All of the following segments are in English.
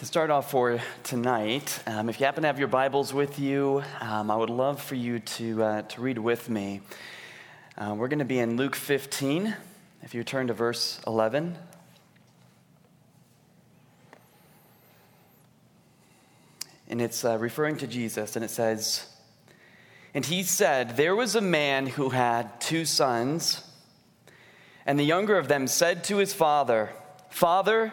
To start off for tonight, if you happen to have your Bibles with you, I would love for you to read with me. We're going to be in Luke 15, if you turn to verse 11. And it's referring to Jesus, and it says, "And he said, there was a man who had two sons, and the younger of them said to his father, 'Father,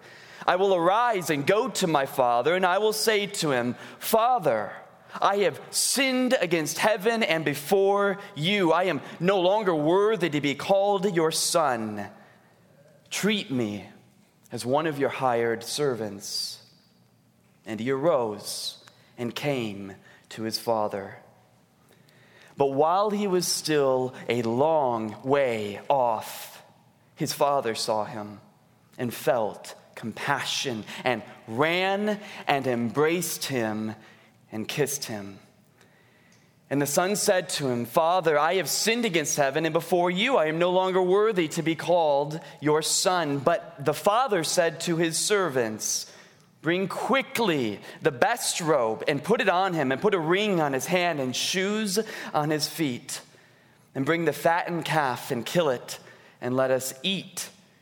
I will arise and go to my father, and I will say to him, Father, I have sinned against heaven and before you. I am no longer worthy to be called your son. Treat me as one of your hired servants.' And he arose and came to his father. But while he was still a long way off, his father saw him and felt compassion, and ran and embraced him and kissed him. And the son said to him, 'Father, I have sinned against heaven and before you. I am no longer worthy to be called your son.' But the father said to his servants, 'Bring quickly the best robe and put it on him, and put a ring on his hand and shoes on his feet. And bring the fattened calf and kill it, and let us eat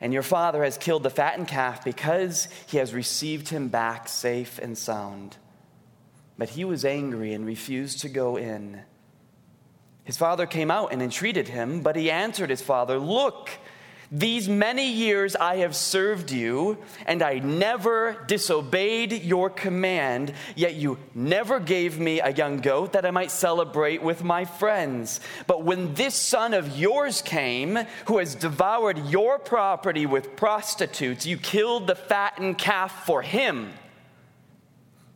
and your father has killed the fattened calf because he has received him back safe and sound.' But he was angry and refused to go in. His father came out and entreated him, but he answered his father, 'Look, these many years I have served you, and I never disobeyed your command, yet you never gave me a young goat that I might celebrate with my friends. But when this son of yours came, who has devoured your property with prostitutes, you killed the fattened calf for him.'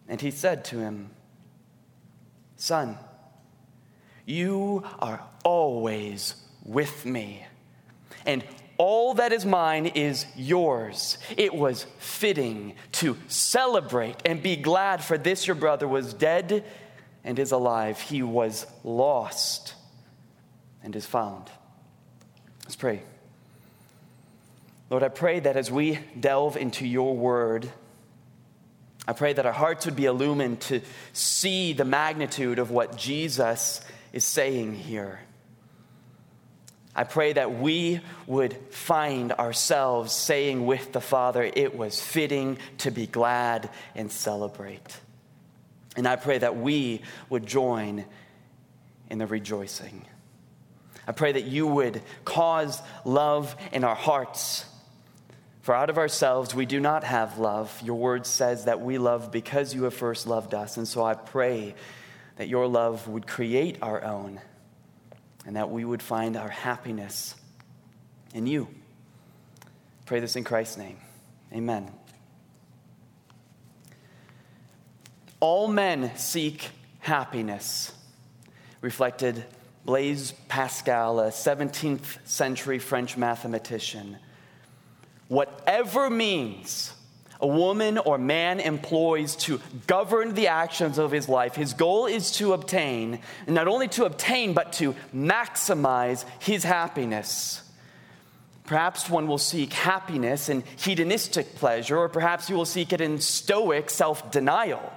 And he said to him, 'Son, you are always with me, and all that is mine is yours. It was fitting to celebrate and be glad, for this your brother was dead and is alive. He was lost and is found.'" Let's pray. Lord, I pray that as we delve into your word, I pray that our hearts would be illumined to see the magnitude of what Jesus is saying here. I pray that we would find ourselves saying with the Father, "It was fitting to be glad and celebrate." And I pray that we would join in the rejoicing. I pray that you would cause love in our hearts. For out of ourselves, we do not have love. Your word says that we love because you have first loved us. And so I pray that your love would create our own, and that we would find our happiness in you. Pray this in Christ's name. Amen. All men seek happiness, reflected Blaise Pascal, a 17th century French mathematician. Whatever means a woman or man employs to govern the actions of his life, his goal is to obtain, and not only to obtain, but to maximize his happiness. Perhaps one will seek happiness in hedonistic pleasure, or perhaps he will seek it in stoic self-denial.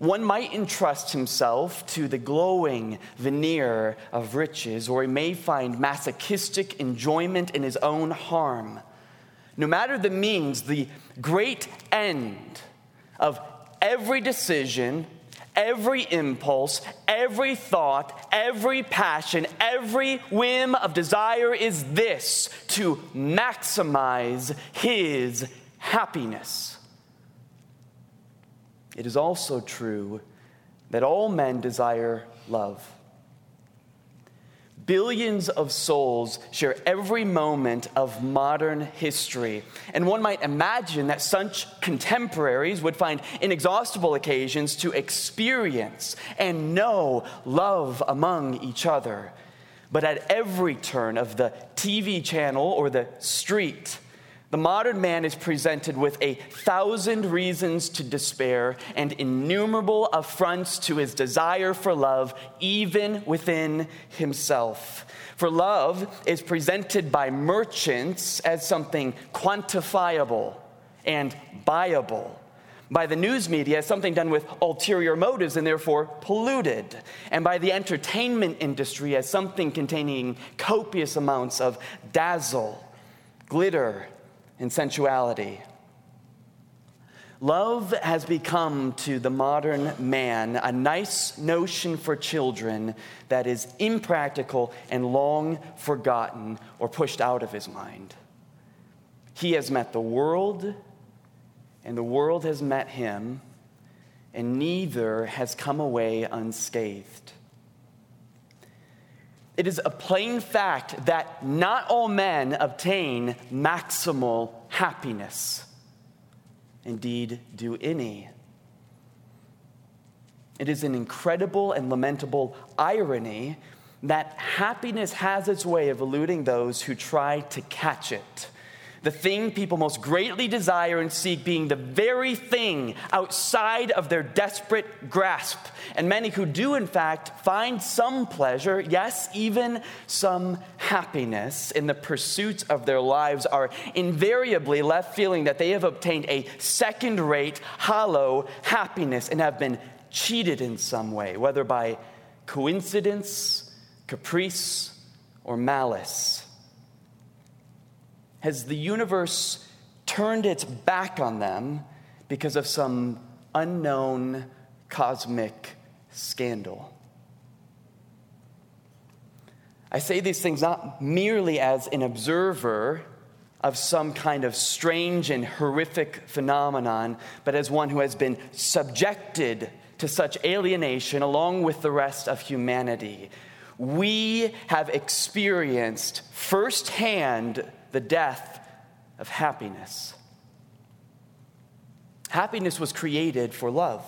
One might entrust himself to the glowing veneer of riches, or he may find masochistic enjoyment in his own harm. No matter the means, the great end of every decision, every impulse, every thought, every passion, every whim of desire is this: to maximize his happiness. It is also true that all men desire love. Billions of souls share every moment of modern history. And one might imagine that such contemporaries would find inexhaustible occasions to experience and know love among each other. But at every turn of the TV channel or the street, the modern man is presented with 1,000 reasons to despair and innumerable affronts to his desire for love, even within himself. For love is presented by merchants as something quantifiable and buyable, by the news media as something done with ulterior motives and therefore polluted, and by the entertainment industry as something containing copious amounts of dazzle, glitter, and sensuality. Love has become to the modern man a nice notion for children that is impractical and long forgotten or pushed out of his mind. He has met the world, and the world has met him, and neither has come away unscathed. It is a plain fact that not all men obtain maximal happiness. Indeed, do any. It is an incredible and lamentable irony that happiness has its way of eluding those who try to catch it. The thing people most greatly desire and seek being the very thing outside of their desperate grasp. And many who do, in fact, find some pleasure, yes, even some happiness in the pursuits of their lives are invariably left feeling that they have obtained a second-rate, hollow happiness and have been cheated in some way, whether by coincidence, caprice, or malice. Has the universe turned its back on them because of some unknown cosmic scandal? I say these things not merely as an observer of some kind of strange and horrific phenomenon, but as one who has been subjected to such alienation along with the rest of humanity. We have experienced firsthand the death of happiness. Happiness was created for love.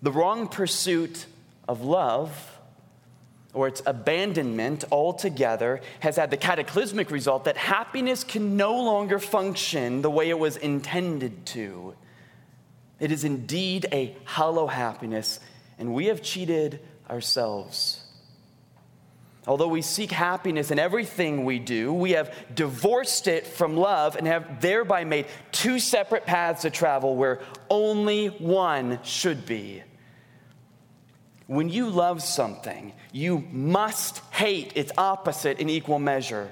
The wrong pursuit of love, or its abandonment altogether, has had the cataclysmic result that happiness can no longer function the way it was intended to. It is indeed a hollow happiness, and we have cheated ourselves. Although we seek happiness in everything we do, we have divorced it from love and have thereby made two separate paths to travel where only one should be. When you love something, you must hate its opposite in equal measure.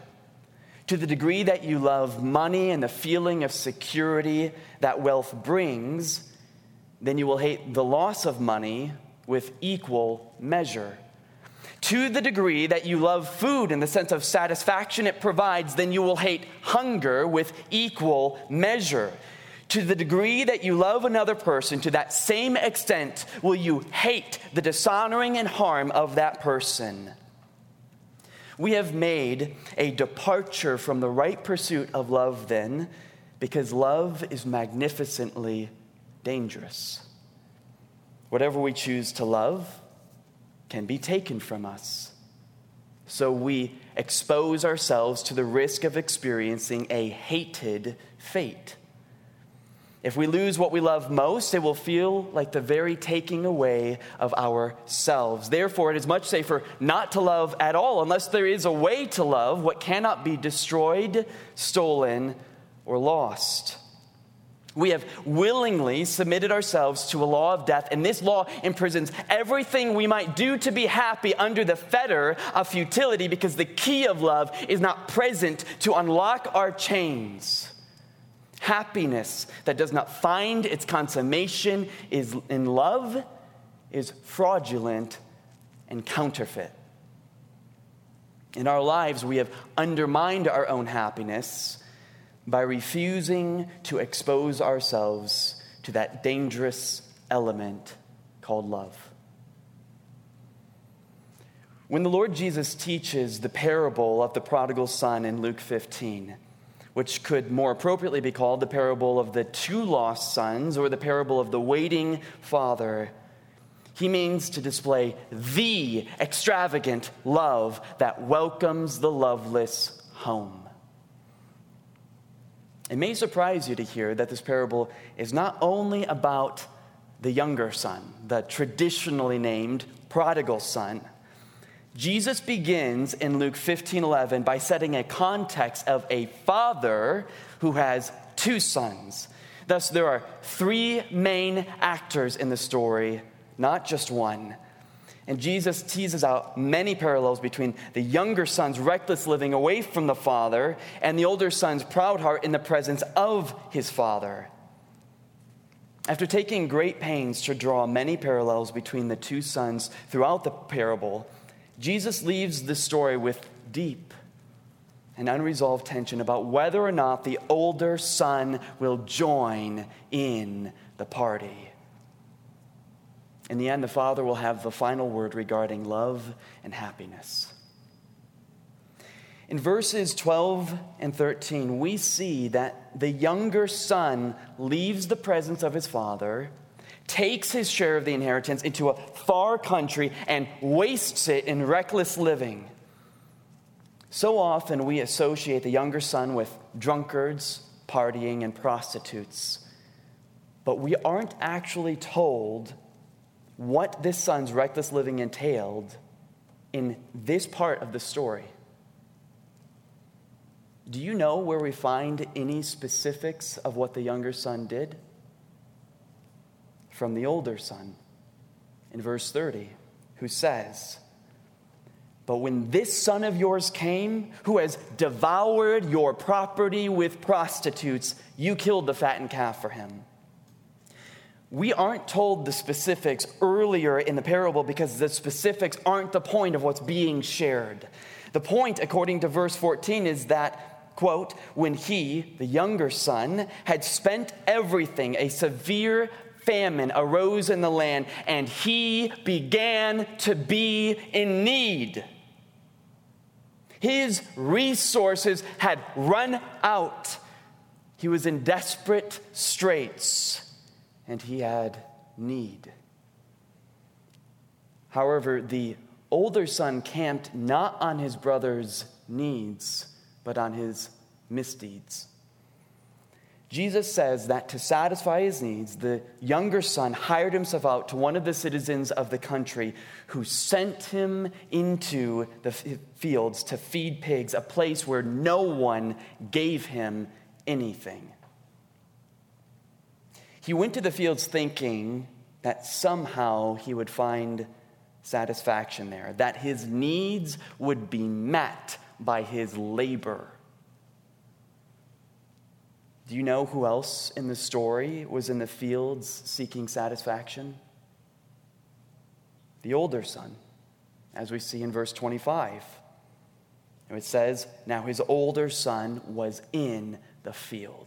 To the degree that you love money and the feeling of security that wealth brings, then you will hate the loss of money with equal measure. To the degree that you love food and the sense of satisfaction it provides, then you will hate hunger with equal measure. To the degree that you love another person, to that same extent will you hate the dishonoring and harm of that person. We have made a departure from the right pursuit of love then, because love is magnificently dangerous. Whatever we choose to love can be taken from us. So we expose ourselves to the risk of experiencing a hated fate. If we lose what we love most, it will feel like the very taking away of ourselves. Therefore, it is much safer not to love at all unless there is a way to love what cannot be destroyed, stolen, or lost. We have willingly submitted ourselves to a law of death, and this law imprisons everything we might do to be happy under the fetter of futility, because the key of love is not present to unlock our chains. Happiness that does not find its consummation is in love is fraudulent and counterfeit. In our lives, we have undermined our own happiness by refusing to expose ourselves to that dangerous element called love. When the Lord Jesus teaches the parable of the prodigal son in Luke 15, which could more appropriately be called the parable of the two lost sons or the parable of the waiting father, he means to display the extravagant love that welcomes the loveless home. It may surprise you to hear that this parable is not only about the younger son, the traditionally named prodigal son. Jesus begins in Luke 15:11 by setting a context of a father who has two sons. Thus, there are three main actors in the story, not just one. And Jesus teases out many parallels between the younger son's reckless living away from the father and the older son's proud heart in the presence of his father. After taking great pains to draw many parallels between the two sons throughout the parable, Jesus leaves the story with deep and unresolved tension about whether or not the older son will join in the party. In the end, the Father will have the final word regarding love and happiness. In verses 12 and 13, we see that the younger son leaves the presence of his father, takes his share of the inheritance into a far country, and wastes it in reckless living. So often we associate the younger son with drunkards, partying, and prostitutes, but we aren't actually told what this son's reckless living entailed in this part of the story. Do you know where we find any specifics of what the younger son did? From the older son, in verse 30, who says, "But when this son of yours came, who has devoured your property with prostitutes, you killed the fattened calf for him." We aren't told the specifics earlier in the parable because the specifics aren't the point of what's being shared. The point, according to verse 14, is that, quote, "When he," the younger son, "had spent everything, a severe famine arose in the land, and he began to be in need. His resources had run out. He was in desperate straits, and he had need." However, the older son camped not on his brother's needs, but on his misdeeds. Jesus says that to satisfy his needs, the younger son hired himself out to one of the citizens of the country, who sent him into the fields to feed pigs, a place where no one gave him anything. He went to the fields thinking that somehow he would find satisfaction there, that his needs would be met by his labor. Do you know who else in the story was in the fields seeking satisfaction? The older son, as we see in verse 25. And it says, "Now his older son was in the field."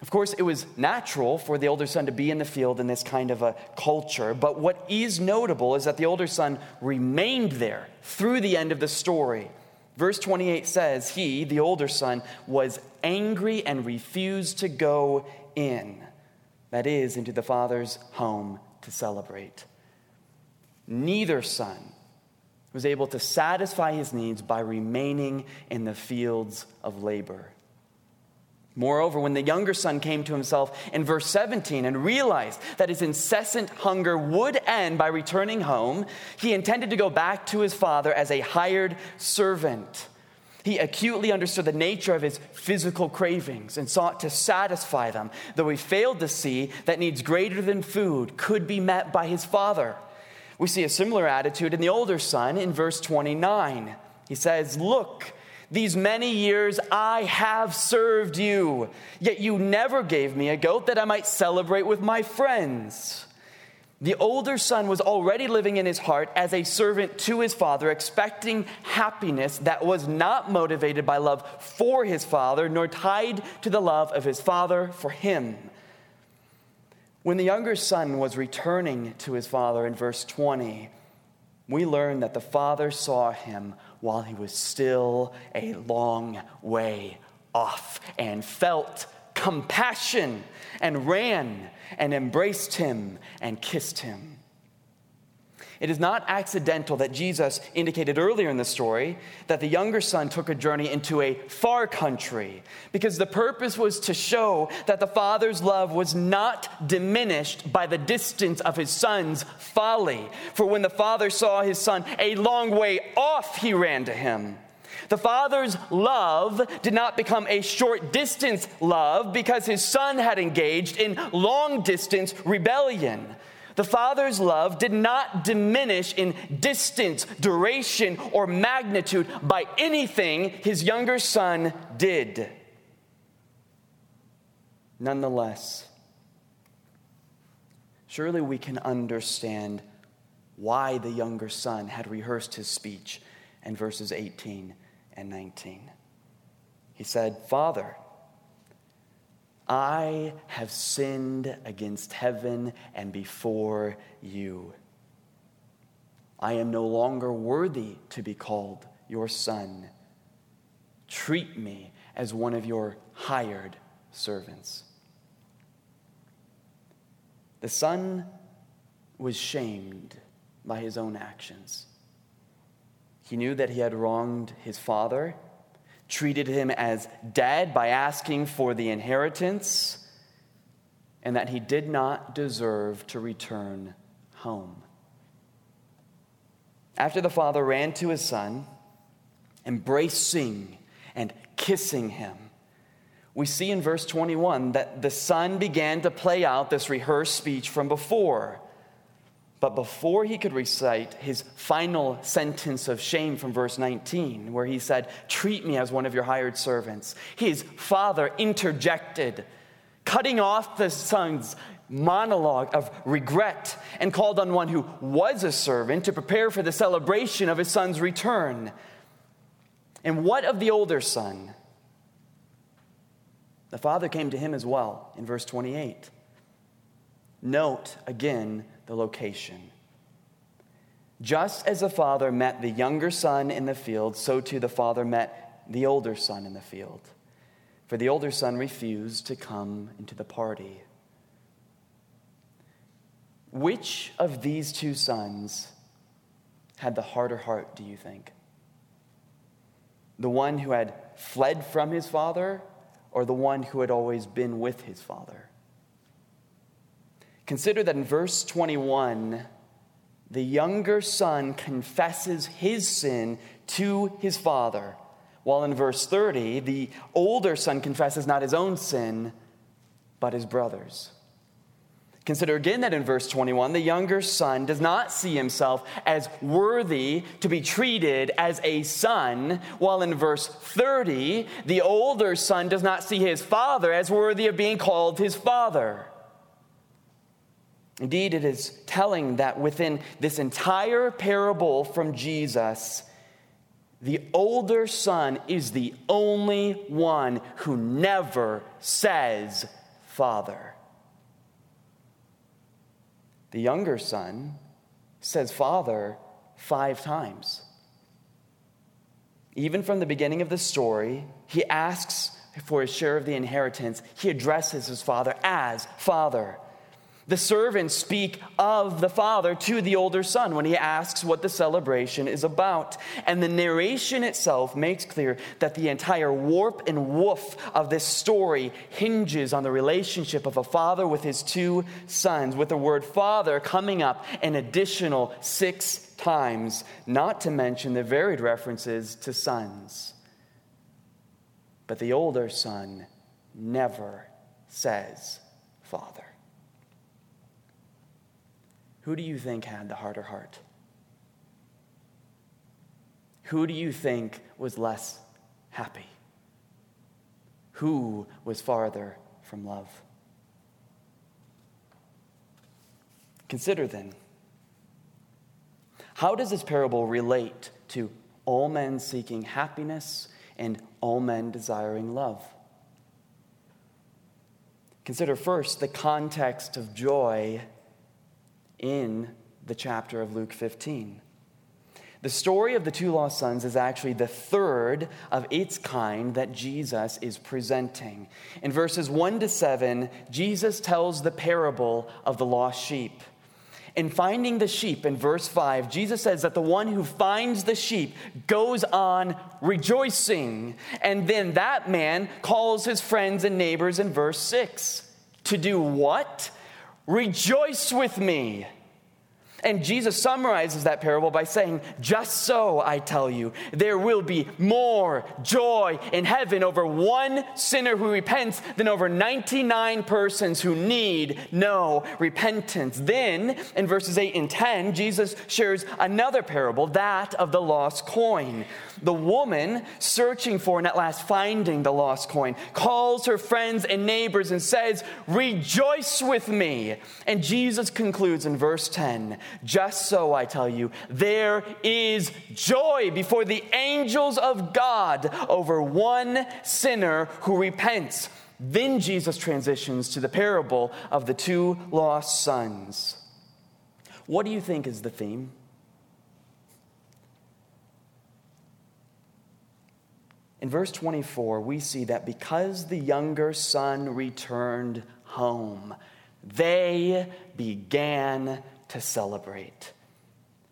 Of course, it was natural for the older son to be in the field in this kind of a culture, but what is notable is that the older son remained there through the end of the story. Verse 28 says, "He," the older son, "was angry and refused to go in," that is, into the father's home to celebrate. Neither son was able to satisfy his needs by remaining in the fields of labor. Moreover, when the younger son came to himself in verse 17 and realized that his incessant hunger would end by returning home, he intended to go back to his father as a hired servant. He acutely understood the nature of his physical cravings and sought to satisfy them, though he failed to see that needs greater than food could be met by his father. We see a similar attitude in the older son in verse 29. He says, "Look, these many years I have served you, yet you never gave me a goat that I might celebrate with my friends." The older son was already living in his heart as a servant to his father, expecting happiness that was not motivated by love for his father, nor tied to the love of his father for him. When the younger son was returning to his father in verse 20, we learn that the father saw him while he was still a long way off and felt compassion and ran and embraced him and kissed him. It is not accidental that Jesus indicated earlier in the story that the younger son took a journey into a far country, because the purpose was to show that the father's love was not diminished by the distance of his son's folly. For when the father saw his son a long way off, he ran to him. The father's love did not become a short-distance love because his son had engaged in long-distance rebellion. The father's love did not diminish in distance, duration, or magnitude by anything his younger son did. Nonetheless, surely we can understand why the younger son had rehearsed his speech in verses 18 and 19. He said, "Father, I have sinned against heaven and before you. I am no longer worthy to be called your son. Treat me as one of your hired servants." The son was shamed by his own actions. He knew that he had wronged his father, treated him as dead by asking for the inheritance, and that he did not deserve to return home. After the father ran to his son, embracing and kissing him, we see in verse 21 that the son began to play out this rehearsed speech from before. But before he could recite his final sentence of shame from verse 19, where he said, "Treat me as one of your hired servants," his father interjected, cutting off the son's monologue of regret, and called on one who was a servant to prepare for the celebration of his son's return. And what of the older son? The father came to him as well in verse 28. Note again the location. Just as the father met the younger son in the field, so too the father met the older son in the field. For the older son refused to come into the party. Which of these two sons had the harder heart, do you think? The one who had fled from his father, or the one who had always been with his father? Consider that in verse 21, the younger son confesses his sin to his father, while in verse 30, the older son confesses not his own sin, but his brother's. Consider again that in verse 21, the younger son does not see himself as worthy to be treated as a son, while in verse 30, the older son does not see his father as worthy of being called his father. Indeed, it is telling that within this entire parable from Jesus, the older son is the only one who never says, "Father." The younger son says, "Father," 5 times. Even from the beginning of the story, he asks for his share of the inheritance. He addresses his father as Father. The servants speak of the father to the older son when he asks what the celebration is about. And the narration itself makes clear that the entire warp and woof of this story hinges on the relationship of a father with his two sons, with the word father coming up an additional 6 times, not to mention the varied references to sons. But the older son never says father. Who do you think had the harder heart? Who do you think was less happy? Who was farther from love? Consider then, how does this parable relate to all men seeking happiness and all men desiring love? Consider first the context of joy in the chapter of Luke 15. The story of the two lost sons is actually the third of its kind that Jesus is presenting. In verses 1-7, Jesus tells the parable of the lost sheep. In finding the sheep, in verse 5, Jesus says that the one who finds the sheep goes on rejoicing. And then that man calls his friends and neighbors in verse 6. To do what? Rejoice with me. And Jesus summarizes that parable by saying, just so I tell you, there will be more joy in heaven over one sinner who repents than over 99 persons who need no repentance. Then, in verses 8 and 10, Jesus shares another parable, that of the lost coin. The woman, searching for and at last finding the lost coin, calls her friends and neighbors and says, rejoice with me. And Jesus concludes in verse 10, just so I tell you, there is joy before the angels of God over one sinner who repents. Then Jesus transitions to the parable of the two lost sons. What do you think is the theme? In verse 24, we see that because the younger son returned home, they began to celebrate.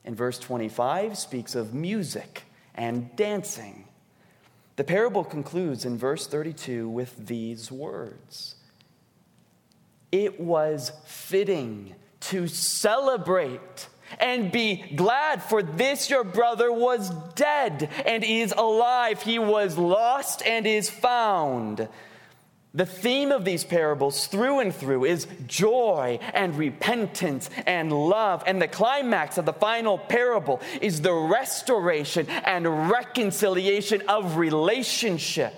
And verse 25 speaks of music and dancing. The parable concludes in verse 32 with these words. It was fitting to celebrate and be glad, for this your brother was dead and is alive. He was lost and is found. The theme of these parables through and through is joy and repentance and love. And the climax of the final parable is the restoration and reconciliation of relationship.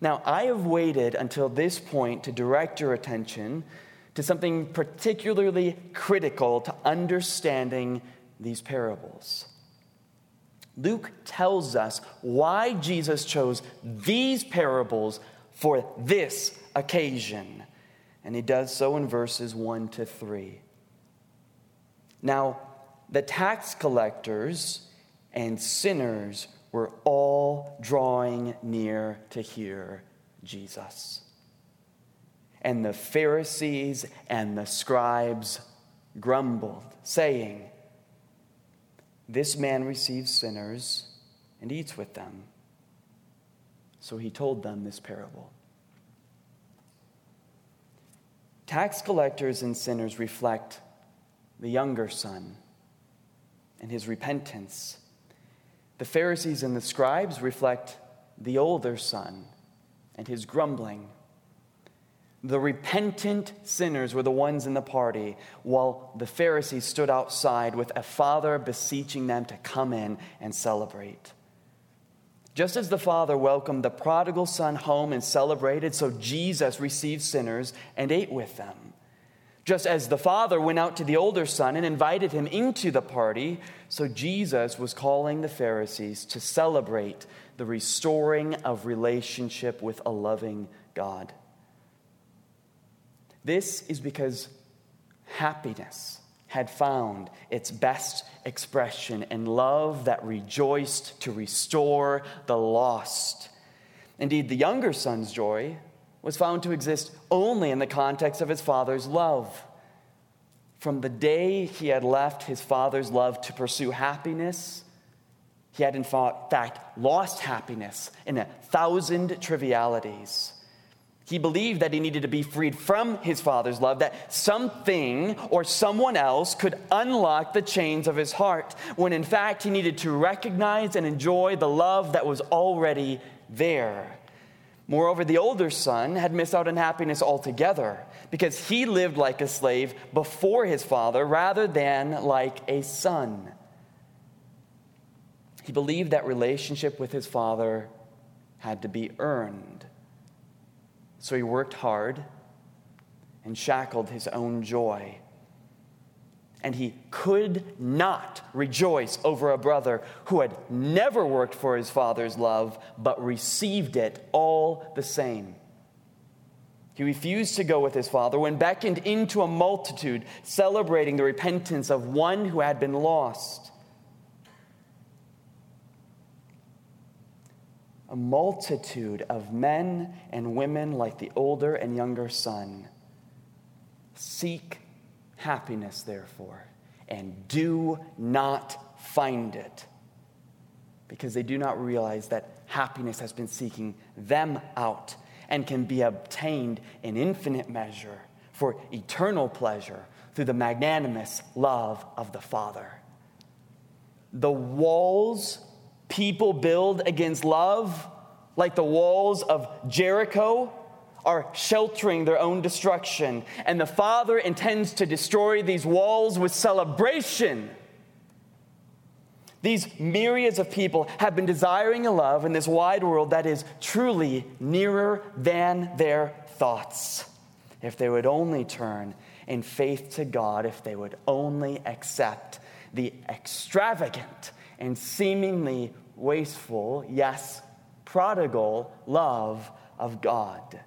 Now, I have waited until this point to direct your attention to something particularly critical to understanding these parables. Luke tells us why Jesus chose these parables for this occasion. And he does so in verses 1-3. Now, the tax collectors and sinners were all drawing near to hear Jesus. And the Pharisees and the scribes grumbled, saying, this man receives sinners and eats with them. So he told them this parable. Tax collectors and sinners reflect the younger son and his repentance. The Pharisees and the scribes reflect the older son and his grumbling. The repentant sinners were the ones in the party, while the Pharisees stood outside with a father beseeching them to come in and celebrate. Just as the father welcomed the prodigal son home and celebrated, so Jesus received sinners and ate with them. Just as the father went out to the older son and invited him into the party, so Jesus was calling the Pharisees to celebrate the restoring of relationship with a loving God. This is because happiness had found its best expression in love that rejoiced to restore the lost. Indeed, the younger son's joy was found to exist only in the context of his father's love. From the day he had left his father's love to pursue happiness, he had in fact lost happiness in 1,000 trivialities. He believed that he needed to be freed from his father's love, that something or someone else could unlock the chains of his heart, when in fact he needed to recognize and enjoy the love that was already there. Moreover, the older son had missed out on happiness altogether because he lived like a slave before his father rather than like a son. He believed that relationship with his father had to be earned. So he worked hard and shackled his own joy. And he could not rejoice over a brother who had never worked for his father's love, but received it all the same. He refused to go with his father when beckoned into a multitude celebrating the repentance of one who had been lost. A multitude of men and women like the older and younger son seek happiness, therefore, and do not find it, because they do not realize that happiness has been seeking them out and can be obtained in infinite measure for eternal pleasure through the magnanimous love of the Father. The walls people build against love, like the walls of Jericho, are sheltering their own destruction. And the Father intends to destroy these walls with celebration. These myriads of people have been desiring a love in this wide world that is truly nearer than their thoughts. If they would only turn in faith to God, if they would only accept the extravagant and seemingly wasteful, yes, prodigal love of God,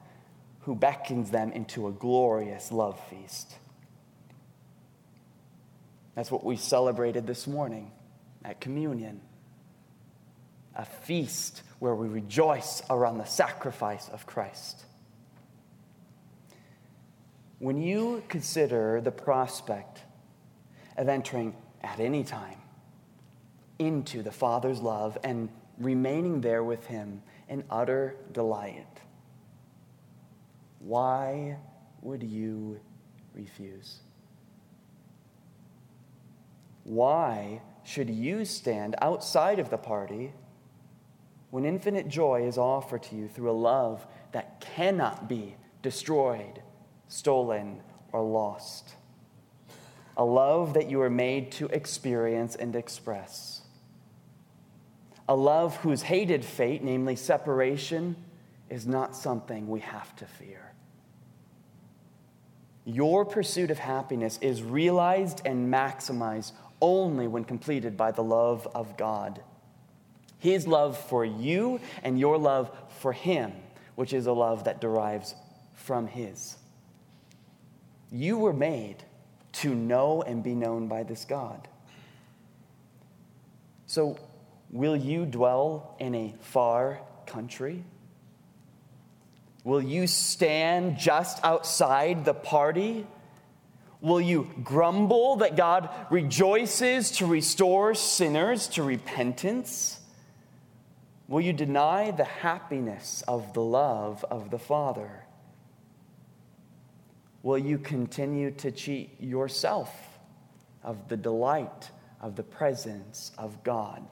who beckons them into a glorious love feast. That's what we celebrated this morning at communion. A feast where we rejoice around the sacrifice of Christ. When you consider the prospect of entering at any time into the Father's love and remaining there with Him in utter delight, why would you refuse? Why should you stand outside of the party when infinite joy is offered to you through a love that cannot be destroyed, stolen, or lost? A love that you were made to experience and express. A love whose hated fate, namely separation, is not something we have to fear. Your pursuit of happiness is realized and maximized only when completed by the love of God. His love for you and your love for Him, which is a love that derives from His. You were made to know and be known by this God. So, will you dwell in a far country? Will you stand just outside the party? Will you grumble that God rejoices to restore sinners to repentance? Will you deny the happiness of the love of the Father? Will you continue to cheat yourself of the delight of the presence of God?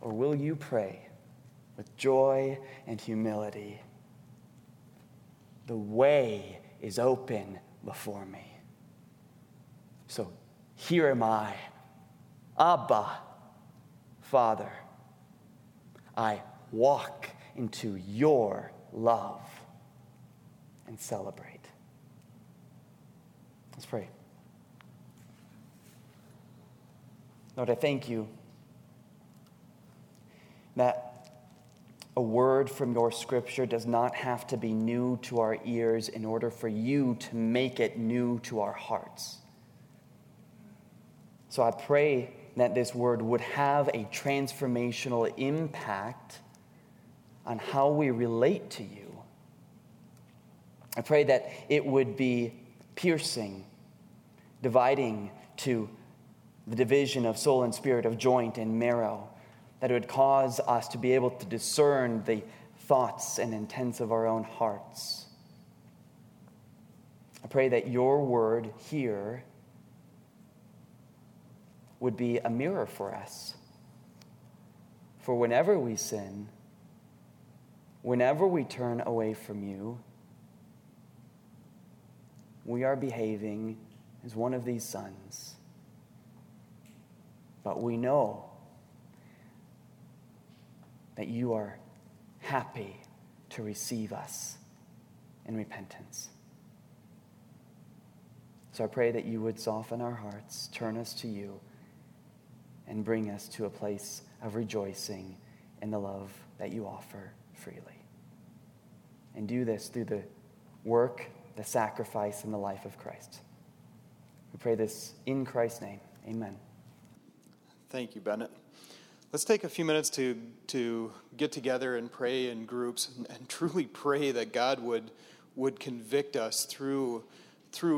Or will you pray with joy and humility? The way is open before me. So here am I, Abba, Father. I walk into your love and celebrate. Let's pray. Lord, I thank you that a word from your scripture does not have to be new to our ears in order for you to make it new to our hearts. So I pray that this word would have a transformational impact on how we relate to you. I pray that it would be piercing dividing to the division of soul and spirit, of joint and marrow, that it would cause us to be able to discern the thoughts and intents of our own hearts. I pray that your word here would be a mirror for us. For whenever we sin, whenever we turn away from you, we are behaving as one of these sons. But we know that you are happy to receive us in repentance. So I pray that you would soften our hearts, turn us to you, and bring us to a place of rejoicing in the love that you offer freely. And do this through the work, the sacrifice, and the life of Christ. We pray this in Christ's name. Amen. Thank you, Bennett. Let's take a few minutes to get together and pray in groups and truly pray that God would convict us through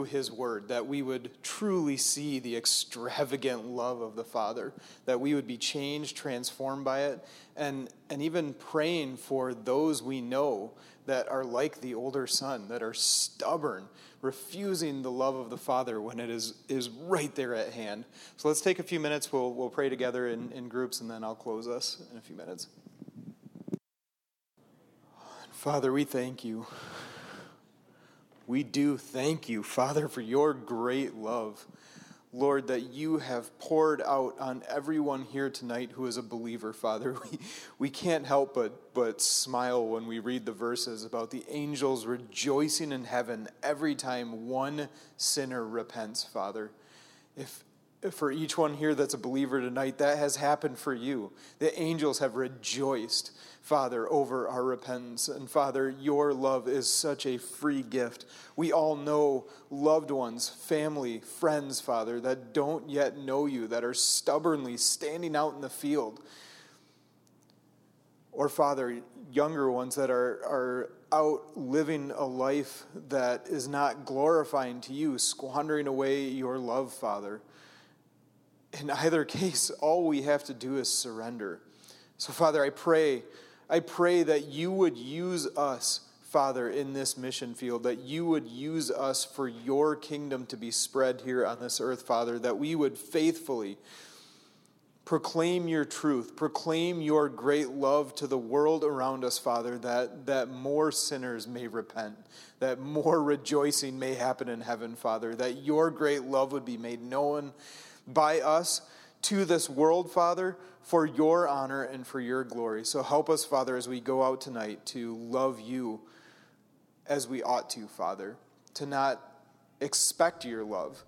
his word, that we would truly see the extravagant love of the Father, that we would be changed, transformed by it, and even praying for those we know that are like the older son, that are stubborn, refusing the love of the Father when it is right there at hand. So let's take a few minutes, we'll pray together in groups, and then I'll close us in a few minutes. Father, we thank you. We do thank you, Father, for your great love. Lord, that you have poured out on everyone here tonight who is a believer, Father. We can't help but smile when we read the verses about the angels rejoicing in heaven every time one sinner repents, Father. If for each one here that's a believer tonight, that has happened for you. The angels have rejoiced, Father, over our repentance. And Father, your love is such a free gift. We all know loved ones, family, friends, Father, that don't yet know you, that are stubbornly standing out in the field. Or, Father, younger ones that are out living a life that is not glorifying to you, squandering away your love, Father. In either case, all we have to do is surrender. So, Father, I pray that you would use us, Father, in this mission field, that you would use us for your kingdom to be spread here on this earth, Father, that we would faithfully proclaim your truth, proclaim your great love to the world around us, Father, that more sinners may repent, that more rejoicing may happen in heaven, Father, that your great love would be made known by us to this world, Father, for your honor and for your glory. So help us, Father, as we go out tonight to love you as we ought to, Father, to not expect your love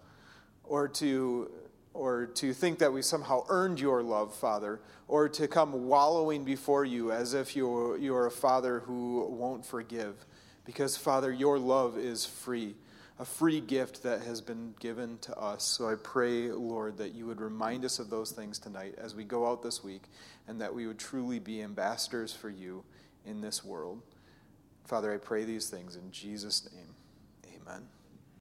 or to think that we somehow earned your love, Father, or to come wallowing before you as if you're a father who won't forgive. Because, Father, your love is free, a free gift that has been given to us. So I pray, Lord, that you would remind us of those things tonight as we go out this week, and that we would truly be ambassadors for you in this world. Father, I pray these things in Jesus' name. Amen.